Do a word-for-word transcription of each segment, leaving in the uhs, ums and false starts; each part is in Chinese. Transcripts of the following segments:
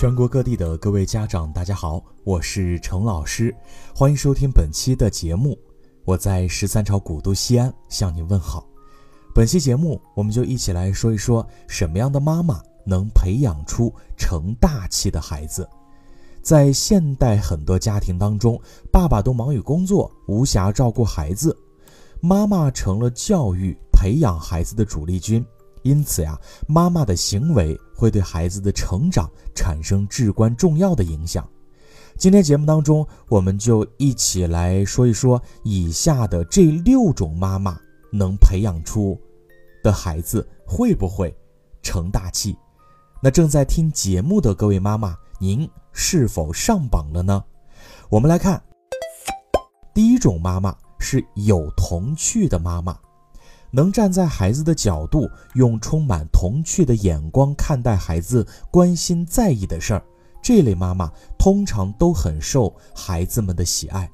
全国各地的各位家长，大家好，我是程老师，欢迎收听本期的节目。我在十三朝古都西安向您问好。本期节目我们就一起来说一说，什么样的妈妈能培养出成大器的孩子。在现代很多家庭当中，爸爸都忙于工作，无暇照顾孩子，妈妈成了教育培养孩子的主力军。因此呀，妈妈的行为会对孩子的成长产生至关重要的影响。今天节目当中，我们就一起来说一说以下的这六种妈妈能培养出的孩子会不会成大器。那正在听节目的各位妈妈，您是否上榜了呢？我们来看，第一种妈妈是有童趣的妈妈。能站在孩子的角度，用充满童趣的眼光看待孩子关心在意的事儿，这类妈妈通常都很受孩子们的喜爱。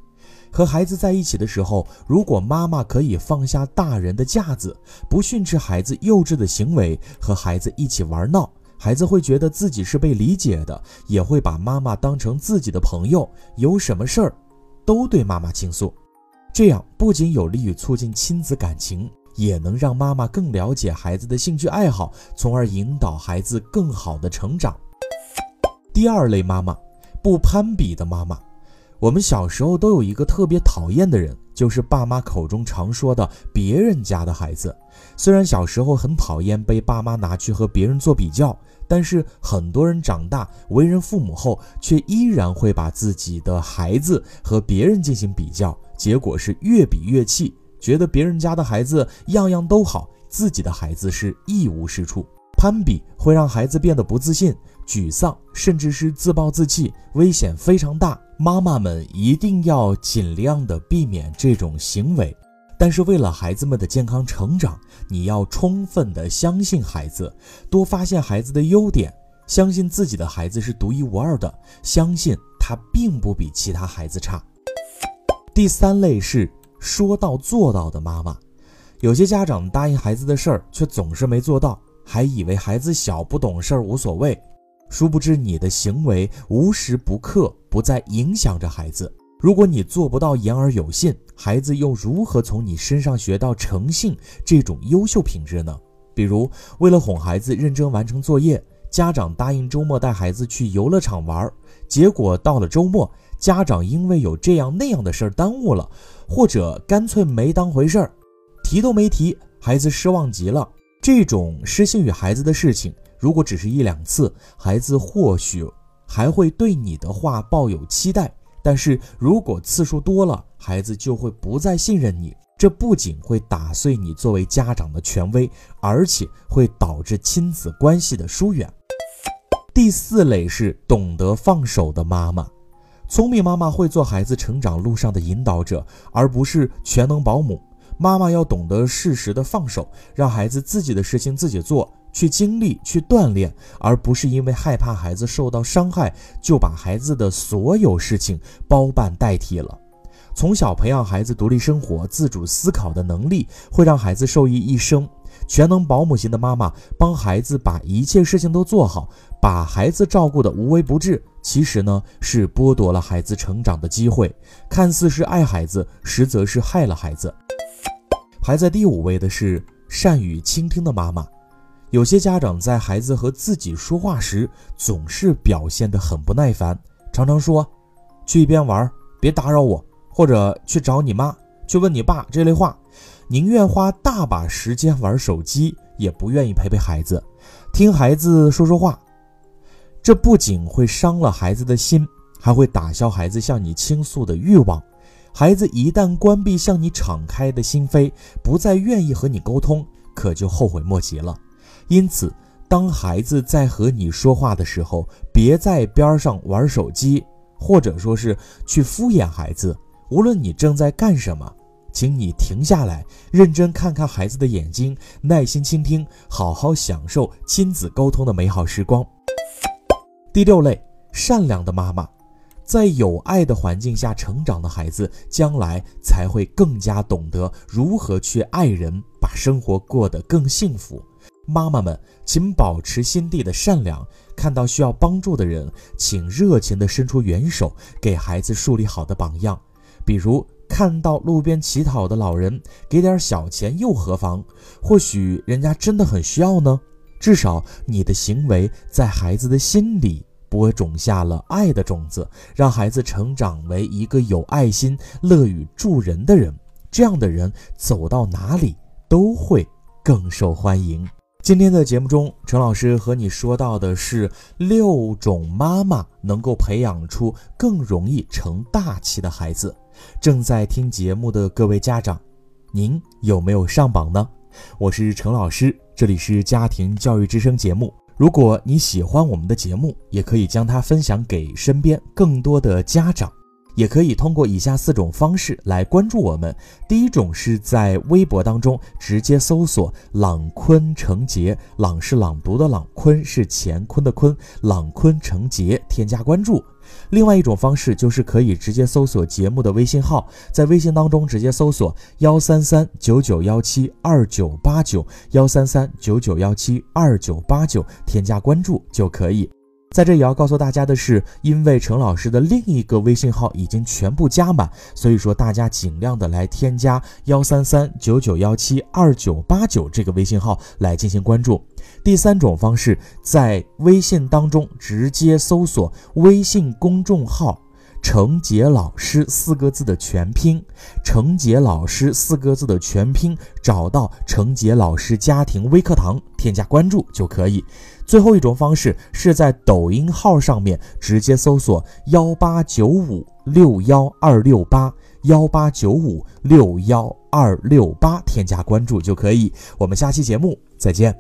和孩子在一起的时候，如果妈妈可以放下大人的架子，不训斥孩子幼稚的行为，和孩子一起玩闹，孩子会觉得自己是被理解的，也会把妈妈当成自己的朋友，有什么事儿都对妈妈倾诉。这样不仅有利于促进亲子感情，也能让妈妈更了解孩子的兴趣爱好，从而引导孩子更好的成长。第二类妈妈，不攀比的妈妈。我们小时候都有一个特别讨厌的人，就是爸妈口中常说的别人家的孩子。虽然小时候很讨厌被爸妈拿去和别人做比较，但是很多人长大为人父母后，却依然会把自己的孩子和别人进行比较，结果是越比越气，觉得别人家的孩子样样都好，自己的孩子是一无是处。攀比会让孩子变得不自信、沮丧，甚至是自暴自弃，危险非常大。妈妈们一定要尽量的避免这种行为。但是为了孩子们的健康成长，你要充分的相信孩子，多发现孩子的优点，相信自己的孩子是独一无二的，相信他并不比其他孩子差。第三类是说到做到的妈妈。有些家长答应孩子的事儿却总是没做到，还以为孩子小不懂事儿无所谓，殊不知你的行为无时不刻不在影响着孩子。如果你做不到言而有信，孩子又如何从你身上学到诚信这种优秀品质呢？比如为了哄孩子认真完成作业，家长答应周末带孩子去游乐场玩，结果到了周末，家长因为有这样那样的事儿耽误了，或者干脆没当回事儿，提都没提，孩子失望极了。这种失信于孩子的事情，如果只是一两次，孩子或许还会对你的话抱有期待，但是如果次数多了，孩子就会不再信任你。这不仅会打碎你作为家长的权威，而且会导致亲子关系的疏远。第四类是懂得放手的妈妈。聪明妈妈会做孩子成长路上的引导者，而不是全能保姆。妈妈要懂得适时的放手，让孩子自己的事情自己做，去经历，去锻炼，而不是因为害怕孩子受到伤害，就把孩子的所有事情包办代替了。从小培养孩子独立生活、自主思考的能力，会让孩子受益一生。全能保姆型的妈妈帮孩子把一切事情都做好，把孩子照顾得无微不至，其实呢是剥夺了孩子成长的机会，看似是爱孩子，实则是害了孩子。排在第五位的是善于倾听的妈妈。有些家长在孩子和自己说话时，总是表现得很不耐烦，常常说去一边玩，别打扰我，或者去找你妈，去问你爸这类话，宁愿花大把时间玩手机，也不愿意陪陪孩子，听孩子说说话。这不仅会伤了孩子的心，还会打消孩子向你倾诉的欲望。孩子一旦关闭向你敞开的心扉，不再愿意和你沟通，可就后悔莫及了。因此，当孩子在和你说话的时候，别在边上玩手机，或者说是去敷衍孩子。无论你正在干什么，请你停下来，认真看看孩子的眼睛，耐心倾听，好好享受亲子沟通的美好时光。第六类，善良的妈妈。在有爱的环境下成长的孩子，将来才会更加懂得如何去爱人，把生活过得更幸福。妈妈们请保持心地的善良，看到需要帮助的人，请热情地伸出援手，给孩子树立好的榜样。比如看到路边乞讨的老人，给点小钱又何妨？或许人家真的很需要呢。至少你的行为在孩子的心里播种下了爱的种子，让孩子成长为一个有爱心、乐于助人的人。这样的人走到哪里都会更受欢迎。今天的节目中，陈老师和你说到的是六种妈妈能够培养出更容易成大器的孩子。正在听节目的各位家长，您有没有上榜呢？我是陈老师，这里是家庭教育之声节目。如果你喜欢我们的节目，也可以将它分享给身边更多的家长。也可以通过以下四种方式来关注我们。第一种是在微博当中直接搜索朗坤成杰，朗是朗读的朗，坤是乾坤的坤，朗坤成杰，添加关注。另外一种方式就是可以直接搜索节目的微信号，在微信当中直接搜索一三三九九一七二九八九 一三三九九一七二九八九，添加关注就可以。在这也要告诉大家的是，因为陈老师的另一个微信号已经全部加满，所以说大家尽量的来添加一三三九九一七二九八九这个微信号来进行关注。第三种方式，在微信当中直接搜索微信公众号程杰老师四个字的全拼，程杰老师四个字的全拼，找到程杰老师家庭微课堂，添加关注就可以。最后一种方式是在抖音号上面直接搜索一八九五六一二六八，一八九五六一二六八，添加关注就可以。我们下期节目再见。